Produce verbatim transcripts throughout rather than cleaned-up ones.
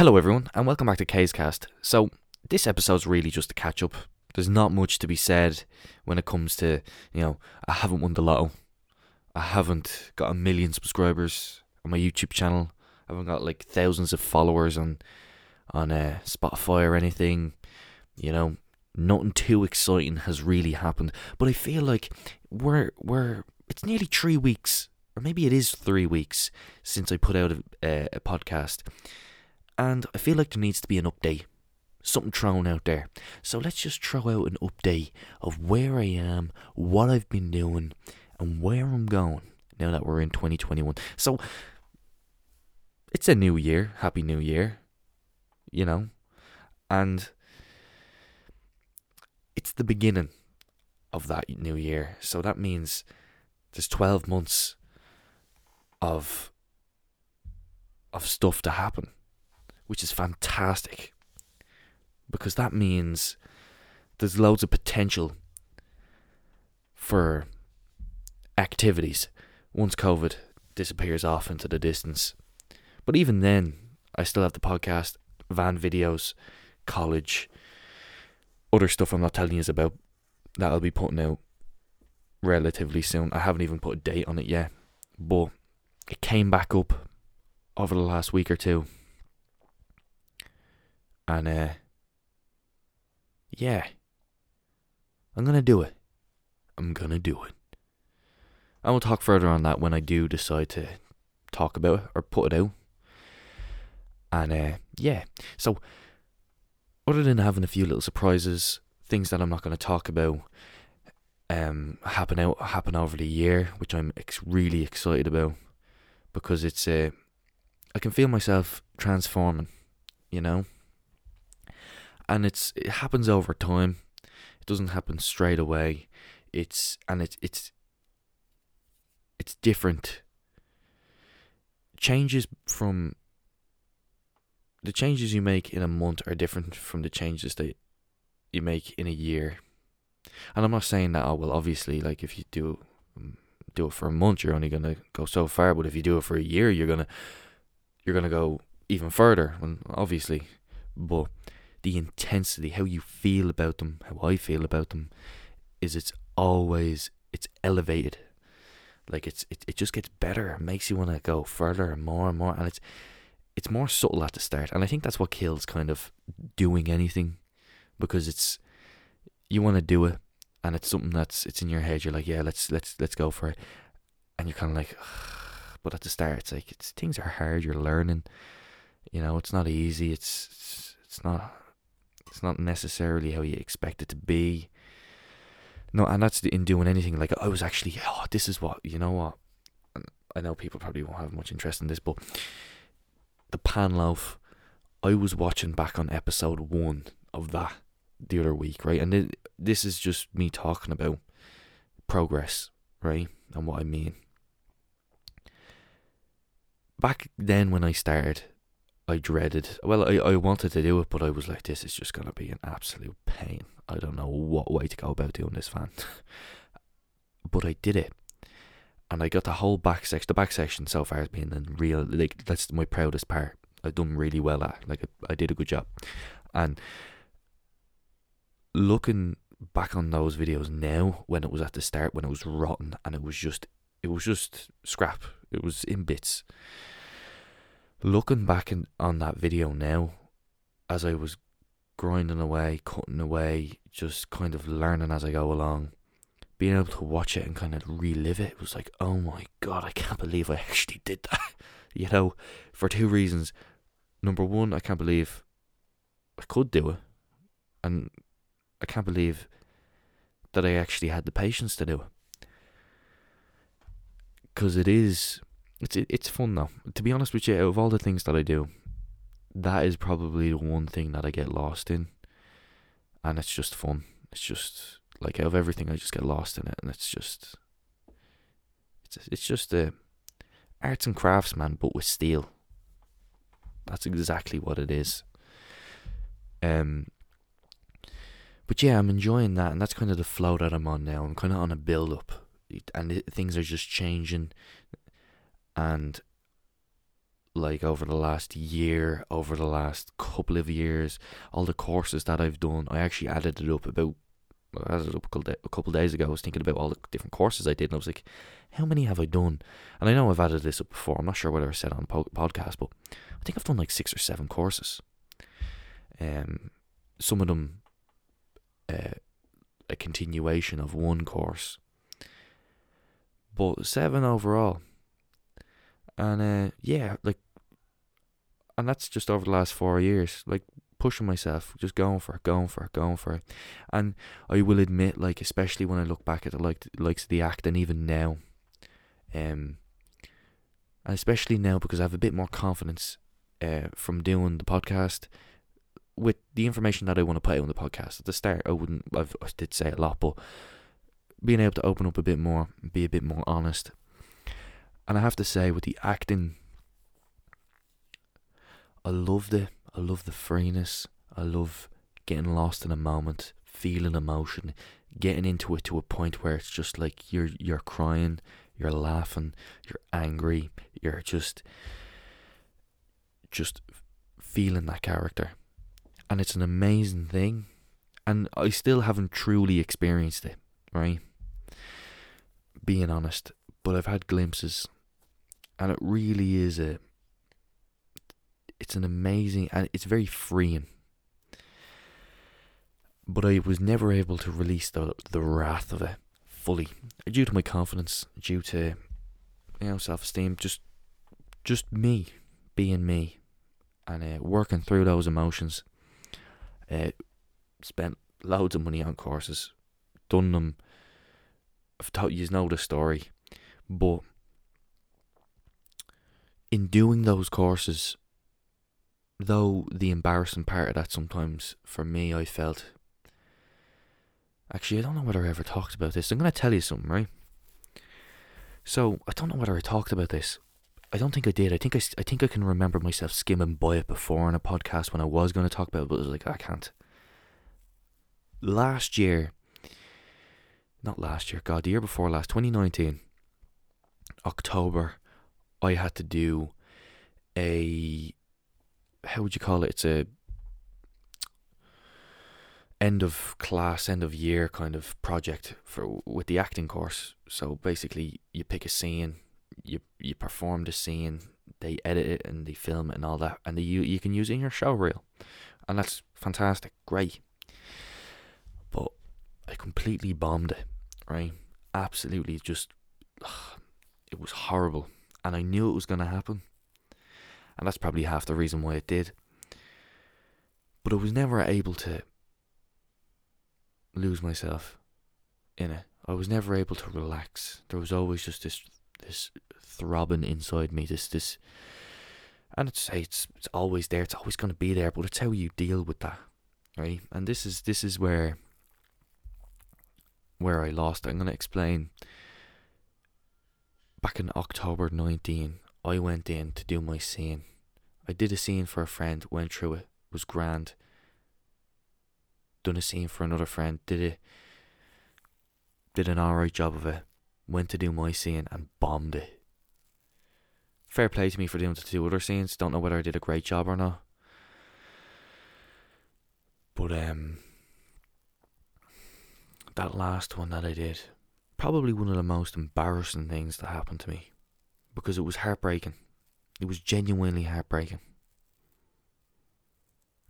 Hello everyone, and welcome back to Kayscast. So, this episode's really just a catch-up. There's not much to be said when it comes to, you know, I haven't won the lotto. I haven't got a million subscribers on my YouTube channel. I haven't got, like, thousands of followers on, on uh, Spotify or anything. You know, nothing too exciting has really happened. But I feel like we're, we're it's nearly three weeks, or maybe it is three weeks, since I put out a, uh, a podcast. And I feel like there needs to be an update. Something thrown out there. So let's just throw out an update of where I am, what I've been doing, and where I'm going now that we're in twenty twenty-one. So, it's a new year. Happy New Year. You know? And it's the beginning of that new year. So that means there's twelve months of, of stuff to happen, which is fantastic, because that means there's loads of potential for activities once COVID disappears off into the distance. But even then, I still have the podcast, van videos, college, other stuff I'm not telling you about that I'll be putting out relatively soon. I haven't even put a date on it yet, but it came back up over the last week or two. And, uh, yeah, I'm going to do it. I'm going to do it. I will talk further on that when I do decide to talk about it or put it out. And, uh, yeah, so other than having a few little surprises, things that I'm not going to talk about um, happen out happen over the year, which I'm ex- really excited about, because it's, uh, I can feel myself transforming, you know? And it's it happens over time. It doesn't happen straight away. It's and it's it's it's different. Changes from the changes you make in a month are different from the changes that you make in a year. And I'm not saying that, oh well, obviously, like if you do do it for a month, you're only gonna go so far. But if you do it for a year, you're gonna you're gonna go even further. And obviously, but the intensity, how you feel about them, how I feel about them, is it's always, it's elevated. Like, it's it, it just gets better. It makes you want to go further and more and more. And it's it's more subtle at the start. And I think that's what kills kind of doing anything. Because it's, you want to do it. And it's something that's, it's in your head. You're like, yeah, let's let's let's go for it. And you're kind of like, ugh. But at the start, it's like, it's things are hard. You're learning. You know, it's not easy. It's It's, it's not... It's not necessarily how you expect it to be. No, and that's in doing anything. Like, I was actually, oh, this is what, you know what? And I know people probably won't have much interest in this, but the Panloaf, I was watching back on episode one of that the other week, right? And it, this is just me talking about progress, right? And what I mean. Back then when I started, I dreaded, well, I, I wanted to do it, but I was like, this is just going to be an absolute pain. I don't know what way to go about doing this, van. But I did it. And I got the whole back section. The back section so far has been in real, like, that's my proudest part. I've done really well at, like, I, I did a good job. And looking back on those videos now, when it was at the start, when it was rotten, and it was just, it was just scrap. It was in bits. Looking back in, on that video now, as I was grinding away, cutting away, just kind of learning as I go along, being able to watch it and kind of relive it, it was like, oh my god, I can't believe I actually did that. You know, for two reasons. Number one, I can't believe I could do it. And I can't believe that I actually had the patience to do it. Because it is... It's it's fun though. To be honest with you, out of all the things that I do, that is probably the one thing that I get lost in. And it's just fun. It's just, like, out of everything, I just get lost in it. And it's just, it's it's just uh, arts and crafts, man, but with steel. That's exactly what it is. Um. But yeah, I'm enjoying that. And that's kind of the flow that I'm on now. I'm kind of on a build-up. And it, things are just changing. And like over the last year, over the last couple of years, all the courses that I've done. I actually added it up about, I added it up a couple of days ago. I was thinking about all the different courses I did, and I was like, how many have I done? And I know I've added this up before. I'm not sure whether I said it on po- podcast, but I think I've done like six or seven courses. Um, some of them uh, a continuation of one course, but seven overall. And uh, yeah, like, and that's just over the last four years, like pushing myself, just going for it, going for it, going for it. And I will admit, like, especially when I look back at the like likes of the act, and even now, um, and especially now because I have a bit more confidence, uh, from doing the podcast with the information that I want to put out on the podcast. At the start, I wouldn't, I've, I did say a lot, but being able to open up a bit more, be a bit more honest. And I have to say, with the acting, I loved it. I love the freeness. I love getting lost in a moment, feeling emotion, getting into it to a point where it's just like you're you're crying, you're laughing, you're angry, you're just just feeling that character. And it's an amazing thing. And I still haven't truly experienced it, right? Being honest. But I've had glimpses. And it really is a, it's an amazing, and it's very freeing. But I was never able to release the the wrath of it fully, due to my confidence, due to, you know, self-esteem, just, just me, being me, and uh, working through those emotions. Uh, spent loads of money on courses, done them. I've taught you know the story, but in doing those courses, though the embarrassing part of that sometimes for me, I felt, actually I don't know whether I ever talked about this. I'm going to tell you something, right? So I don't know whether I talked about this. I don't think I did. I think I, I think I can remember myself skimming by it before on a podcast when I was going to talk about it, but I was like, I can't. Last year, not last year, God, the year before last, twenty nineteen, October, I had to do a, how would you call it? It's a end of class, end of year kind of project for with the acting course. So basically you pick a scene, you you perform the scene, they edit it and they film it and all that, and they, you, you can use it in your show reel. And that's fantastic, great. But I completely bombed it, right? Absolutely just, ugh, it was horrible. And I knew it was going to happen. And that's probably half the reason why it did. But I was never able to lose myself in it. I was never able to relax. There was always just this this throbbing inside me. This this, and I'd say it's it's always there. It's always going to be there. But it's how you deal with that, right? And this is this is where where I lost. I'm going to explain. Back in October nineteen, I went in to do my scene. I did a scene for a friend, went through it, was grand. Done a scene for another friend, did it, did an alright job of it. Went to do my scene and bombed it. Fair play to me for doing the two other scenes. Don't know whether I did a great job or not. But um, that last one that I did, probably one of the most embarrassing things that happened to me. Because it was heartbreaking. It was genuinely heartbreaking.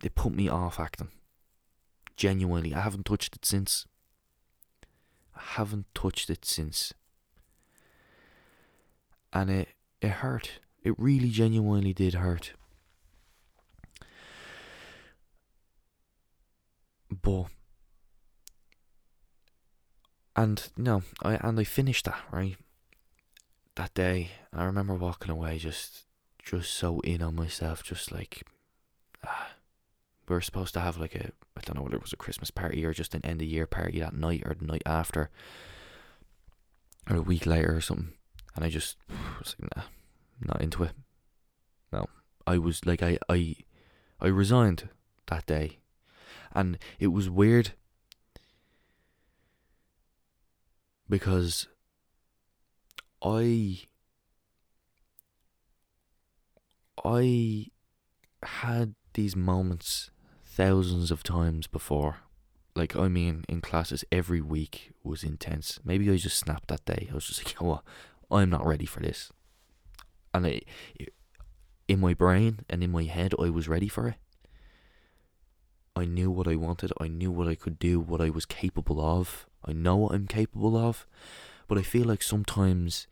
It put me off acting. Genuinely. I haven't touched it since. I haven't touched it since. And it, it hurt. It really genuinely did hurt. But. And no. I and I finished that, right? That day, I remember walking away just just so in on myself, just like, ah, we were supposed to have like a, I don't know whether it was a Christmas party or just an end of year party that night or the night after, or a week later or something, and I just was like, nah, not into it. No, I was like, I, I, I resigned that day, and it was weird, because I I had these moments thousands of times before. Like, I mean, in classes every week was intense. Maybe I just snapped that day. I was just like, you know what, I'm not ready for this. And I, in my brain and in my head, I was ready for it. I knew what I wanted. I knew what I could do, what I was capable of. I know what I'm capable of. But I feel like sometimes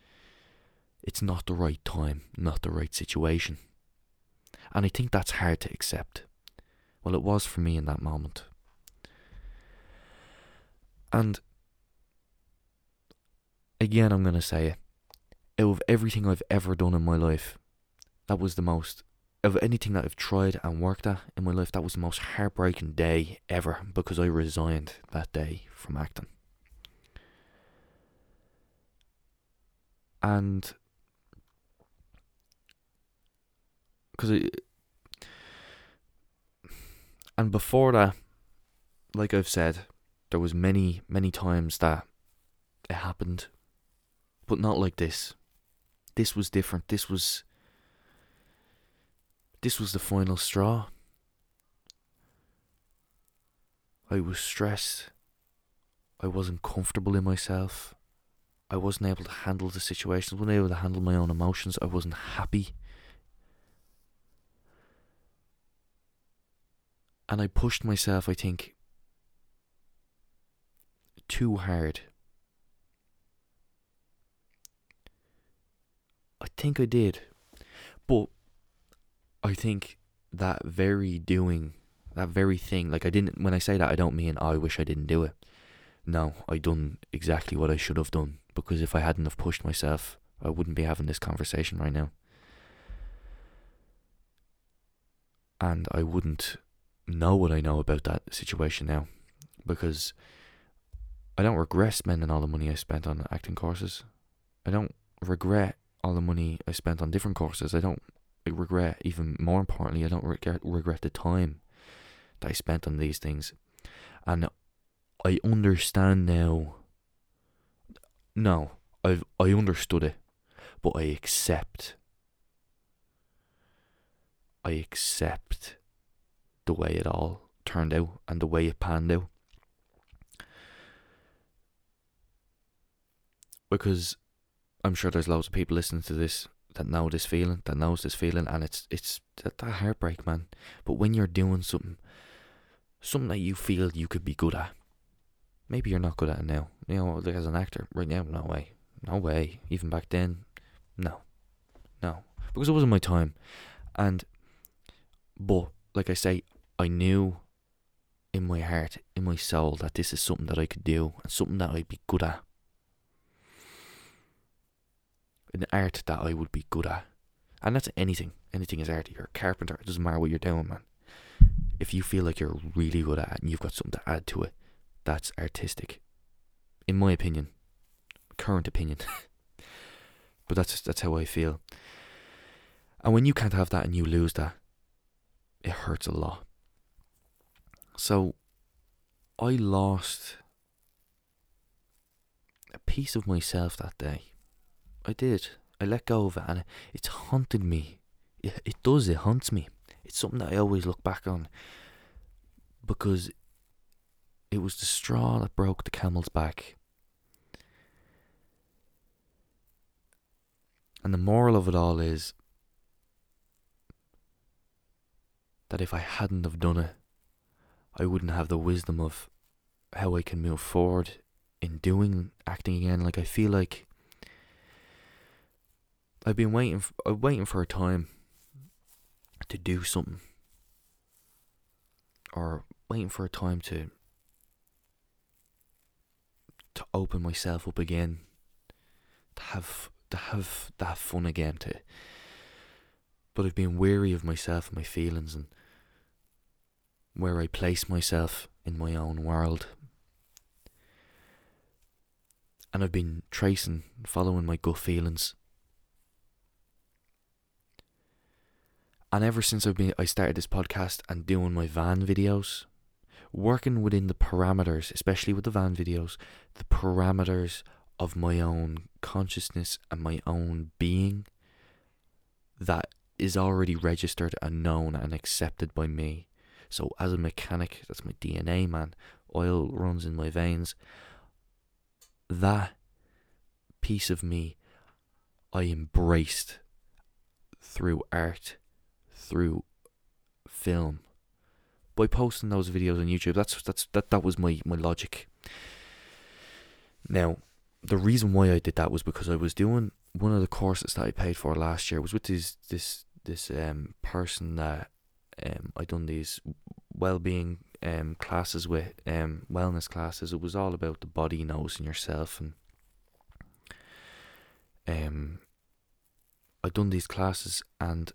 it's not the right time, not the right situation. And I think that's hard to accept. Well, it was for me in that moment. And again, I'm going to say it. Out of everything I've ever done in my life, that was the most, of anything that I've tried and worked at in my life, that was the most heartbreaking day ever, because I resigned that day from acting. And because it, and before that, like I've said, there was many, many times that it happened, but not like this. This was different. This was, this was the final straw. I was stressed. I wasn't comfortable in myself. I wasn't able to handle the situation. I wasn't able to handle my own emotions. I wasn't happy. And I pushed myself, I think, too hard. I think I did. But I think that very doing, that very thing, like I didn't, when I say that, I don't mean, oh, I wish I didn't do it. No, I done exactly what I should have done. Because if I hadn't have pushed myself, I wouldn't be having this conversation right now. And I wouldn't know what I know about that situation now, because I don't regret spending all the money I spent on acting courses. I don't regret all the money I spent on different courses. I don't regret, even more importantly, I don't regret, regret the time that I spent on these things. And I understand now. No, I've I understood it, but I accept. I accept the way it all turned out and the way it panned out. Because I'm sure there's loads of people listening to this that know this feeling, that knows this feeling, and it's it's that, that heartbreak, man. But when you're doing something, something that you feel you could be good at, maybe you're not good at it now. You know, as an actor, right now, no way. No way. Even back then, no. No. Because it wasn't my time. And, but, like I say, I knew in my heart, in my soul, that this is something that I could do and something that I'd be good at. An art that I would be good at. And that's anything. Anything is art. You're a carpenter. It doesn't matter what you're doing, man. If you feel like you're really good at it and you've got something to add to it, that's artistic. In my opinion. Current opinion. But that's that's how I feel. And when you can't have that and you lose that, it hurts a lot. So I lost a piece of myself that day. I did. I let go of it, and it, it's haunted me. It, it does, it haunts me. It's something that I always look back on, because it was the straw that broke the camel's back. And the moral of it all is that if I hadn't have done it, I wouldn't have the wisdom of how I can move forward in doing acting again. Like, I feel like I've been waiting for, uh, waiting for a time to do something, or waiting for a time to to open myself up again, to have to have that fun again. To, but I've been weary of myself and my feelings and where I place myself in my own world. And I've been tracing, following my gut feelings. And ever since I've been, I started this podcast and doing my van videos, working within the parameters, especially with the van videos, the parameters of my own consciousness and my own being, that is already registered and known and accepted by me. So as a mechanic, that's my D N A, man. Oil runs in my veins. That piece of me, I embraced through art, through film. By posting those videos on YouTube, that's that's that that was my, my logic. Now, the reason why I did that was because I was doing one of the courses that I paid for last year was with this this this um person that um I done these well-being um classes with, um wellness classes. It was all about the body, noticing yourself, and um I done these classes, and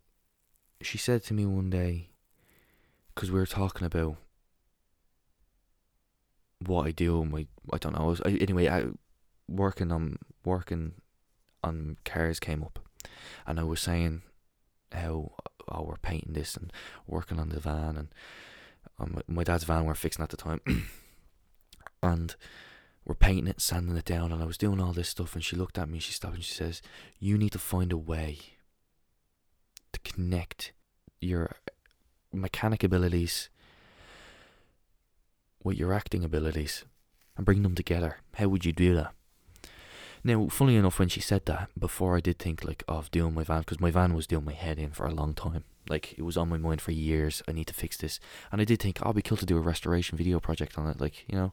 she said to me one day, because we were talking about what I do, and my I don't know. I was, I, anyway, I working on working. on cars came up, and I was saying how oh, we're painting this and working on the van, and on my, my dad's van we're fixing at the time and we're painting it, sanding it down, and I was doing all this stuff, and she looked at me, she stopped, and she says, you need to find a way to connect your mechanic abilities with your acting abilities and bring them together. How would you do that? Now, funny enough, when she said that, before I did think like of doing my van, because my van was doing my head in for a long time. Like, it was on my mind for years. I need to fix this. And I did think, oh, I'd be cool to do a restoration video project on it, like, you know.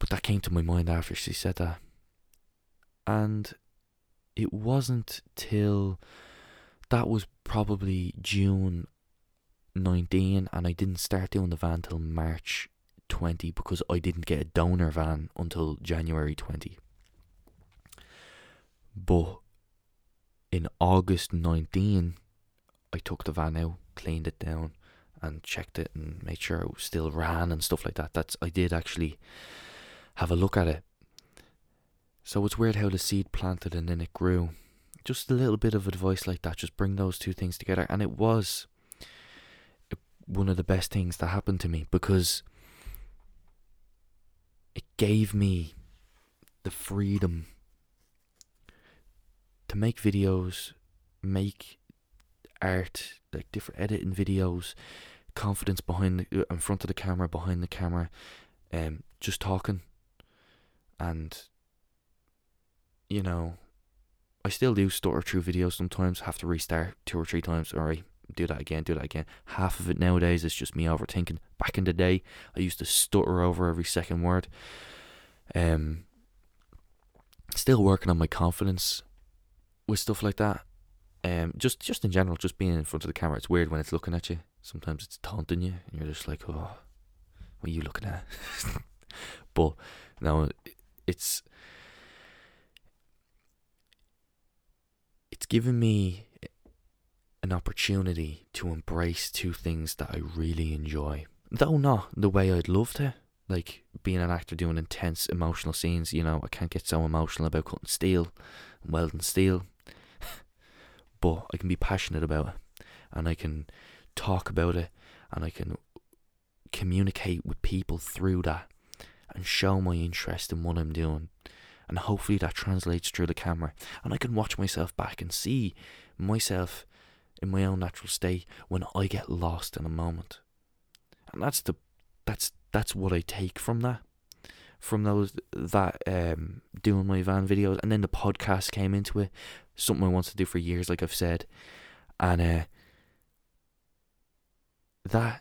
But that came to my mind after she said that. And it wasn't till, that was probably June nineteen, and I didn't start doing the van till March twenty, because I didn't get a donor van until January twenty. But in August nineteen, I took the van out, cleaned it down, and checked it and made sure it still ran and stuff like that. That's I did actually have a look at it. So it's weird how the seed planted and then it grew. Just a little bit of advice like that. Just bring those two things together. And it was one of the best things that happened to me, because it gave me the freedom to make videos, make art, like different editing videos, confidence behind, the, in front of the camera, behind the camera, um, just talking, and you know, I still do stutter through videos sometimes. Have to restart two or three times. All right, do that again, do that again. Half of it nowadays is just me overthinking. Back in the day, I used to stutter over every second word. Um, still working on my confidence with stuff like that, um, just just in general, just being in front of the camera. It's weird when it's looking at you. Sometimes it's taunting you, and you're just like, "Oh, what are you looking at?" But no, it's it's given me an opportunity to embrace two things that I really enjoy, though not the way I'd love to. Like being an actor, doing intense emotional scenes, you know, I can't get so emotional about cutting steel and welding steel. But I can be passionate about it, and I can talk about it, and I can communicate with people through that and show my interest in what I'm doing. And hopefully that translates through the camera. And I can watch myself back and see myself in my own natural state when I get lost in a moment. And that's the that's That's what I take from that, from those that um doing my van videos, and then the podcast came into it, something I wanted to do for years, like I've said, and uh, that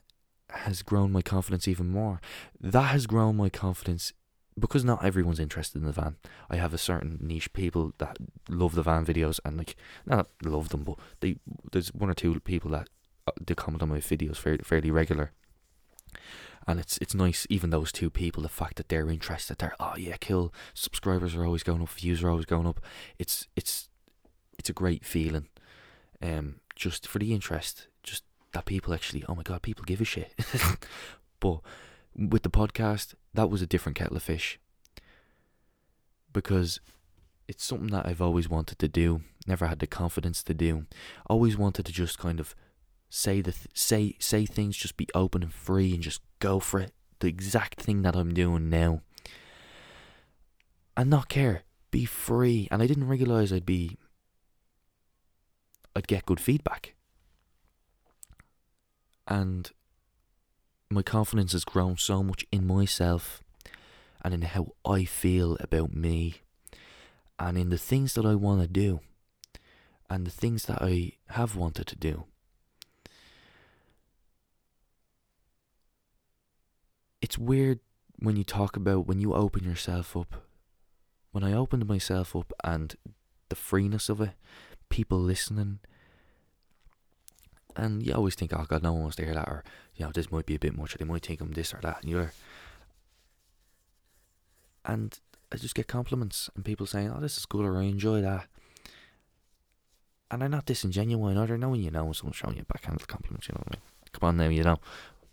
has grown my confidence even more. That has grown my confidence because not everyone's interested in the van. I have a certain niche people that love the van videos, and like not love them, but they there's one or two people that uh, they comment on my videos fairly, fairly regular. And it's it's nice, even those two people, the fact that they're interested, they're, oh yeah, cool, subscribers are always going up, views are always going up. It's it's it's a great feeling, um, just for the interest, just that people actually, oh my God, people give a shit. But with the podcast, that was a different kettle of fish, because it's something that I've always wanted to do, never had the confidence to do, always wanted to just kind of Say the th- say say things, just be open and free and just go for it. The exact thing that I'm doing now. And not care. Be free. And I didn't realise I'd be... I'd get good feedback. And my confidence has grown so much in myself and in how I feel about me and in the things that I want to do and the things that I have wanted to do. It's weird when you talk about, when you open yourself up, when I opened myself up and the freeness of it, people listening. And you always think, oh God, no one wants to hear that, or, you know, this might be a bit much, or they might think I'm this or that, and you're. And I just get compliments and people saying, oh, this is good, or I enjoy that. And they're not disingenuous either, knowing, you know, someone's showing you backhanded compliments, you know, like, come on now, you know.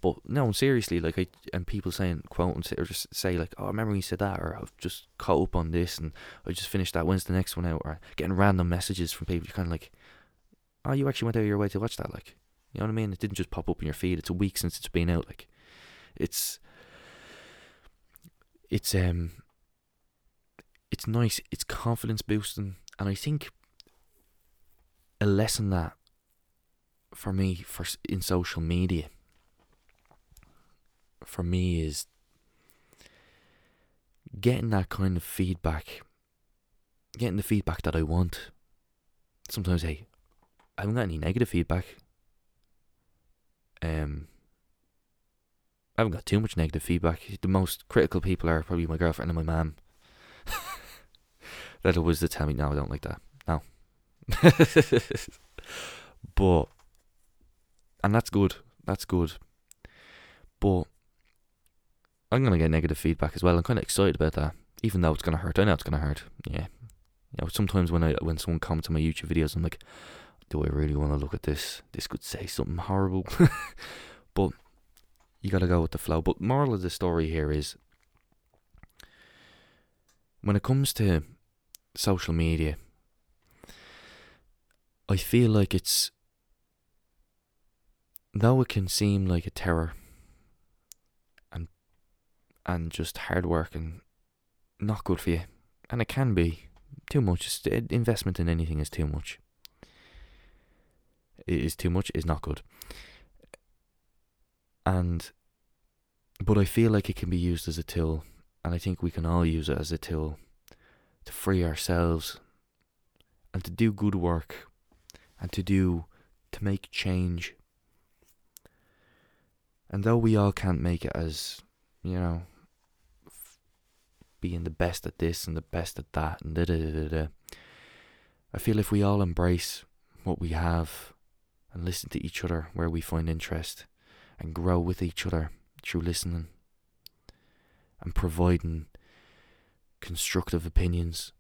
But no, seriously, like, I, and people saying, quote, and say, or just say, like, oh, I remember when you said that, or I've just caught up on this, and I just finished that, when's the next one out, or getting random messages from people, you're kind of like, oh, you actually went out of your way to watch that, like, you know what I mean? It didn't just pop up in your feed. It's a week since it's been out, like, it's, it's, um, it's nice, it's confidence boosting, and I think a lesson that, for me, for in social media, for me is getting that kind of feedback, getting the feedback that I want. Sometimes, hey, I haven't got any negative feedback. Um, I haven't got too much negative feedback. The most critical people are probably my girlfriend and my mum. That always they tell me, no, I don't like that. No. But, and that's good. That's good. But I'm going to get negative feedback as well. I'm kind of excited about that, even though it's going to hurt. I know it's going to hurt. Yeah. You know, sometimes when I when someone comments on my YouTube videos, I'm like, do I really want to look at this? This could say something horrible. But you got to go with the flow. But moral of the story here is, when it comes to social media, I feel like it's, though it can seem like a terror and and just hard work and not good for you, and it can be too much. Investment in anything is too much. It is too much, is not good. And, but I feel like it can be used as a tool, and I think we can all use it as a tool to free ourselves and to do good work and to do, to make change. And though we all can't make it as, you know, f- being the best at this and the best at that and da da da da, I feel if we all embrace what we have and listen to each other where we find interest and grow with each other through listening and providing constructive opinions,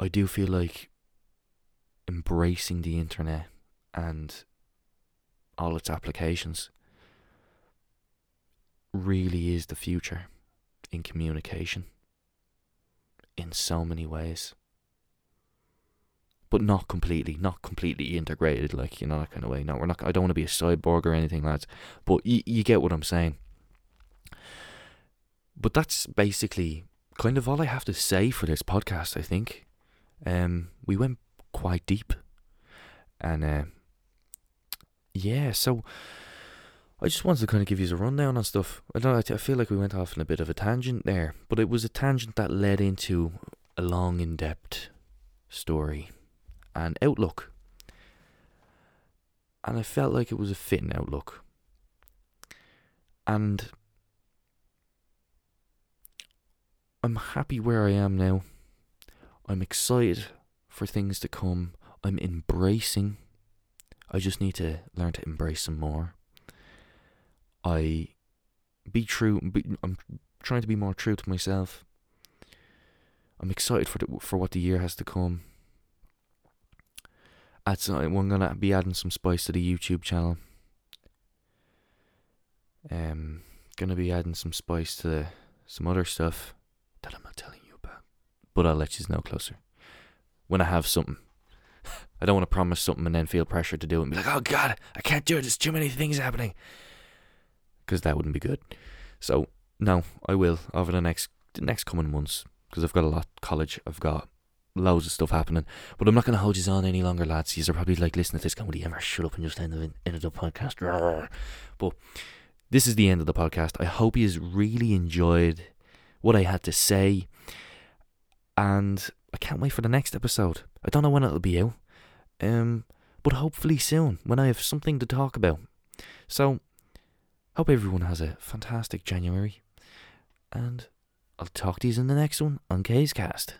I do feel like embracing the internet and all its applications really is the future in communication in so many ways. But not completely, not completely integrated, like, you know, that kind of way. No, we're not, I don't want to be a cyborg or anything, lads. But you, you get what I'm saying. But that's basically kind of all I have to say for this podcast, I think. Um, we went quite deep. And, uh, yeah, so I just wanted to kind of give you a rundown on stuff. I don't know, I, t- I feel like we went off on a bit of a tangent there. But it was a tangent that led into a long, in-depth story and outlook, and I felt like it was a fitting outlook. And I'm happy where I am now. I'm excited for things to come. I'm embracing. I just need to learn to embrace some more. I be true. Be, I'm trying to be more true to myself. I'm excited for the, for what the year has to come. That's, I'm gonna be adding some spice to the YouTube channel. Um, gonna be adding some spice to the, some other stuff that I'm not telling you about, but I'll let you know closer when I have something. I don't want to promise something and then feel pressure to do it and be like, oh God, I can't do it. There's too many things happening, because that wouldn't be good. So no, I will over the next the next coming months, because I've got a lot. College, I've got loads of stuff happening. But I'm not going to hold you on any longer, lads. You're probably like listening to this going, would he ever shut up and just end the podcast? But this is the end of the podcast. I hope you really enjoyed what I had to say. And I can't wait for the next episode. I don't know when it'll be out. Um, but hopefully soon, when I have something to talk about. So, hope everyone has a fantastic January. And I'll talk to you in the next one on K's Cast.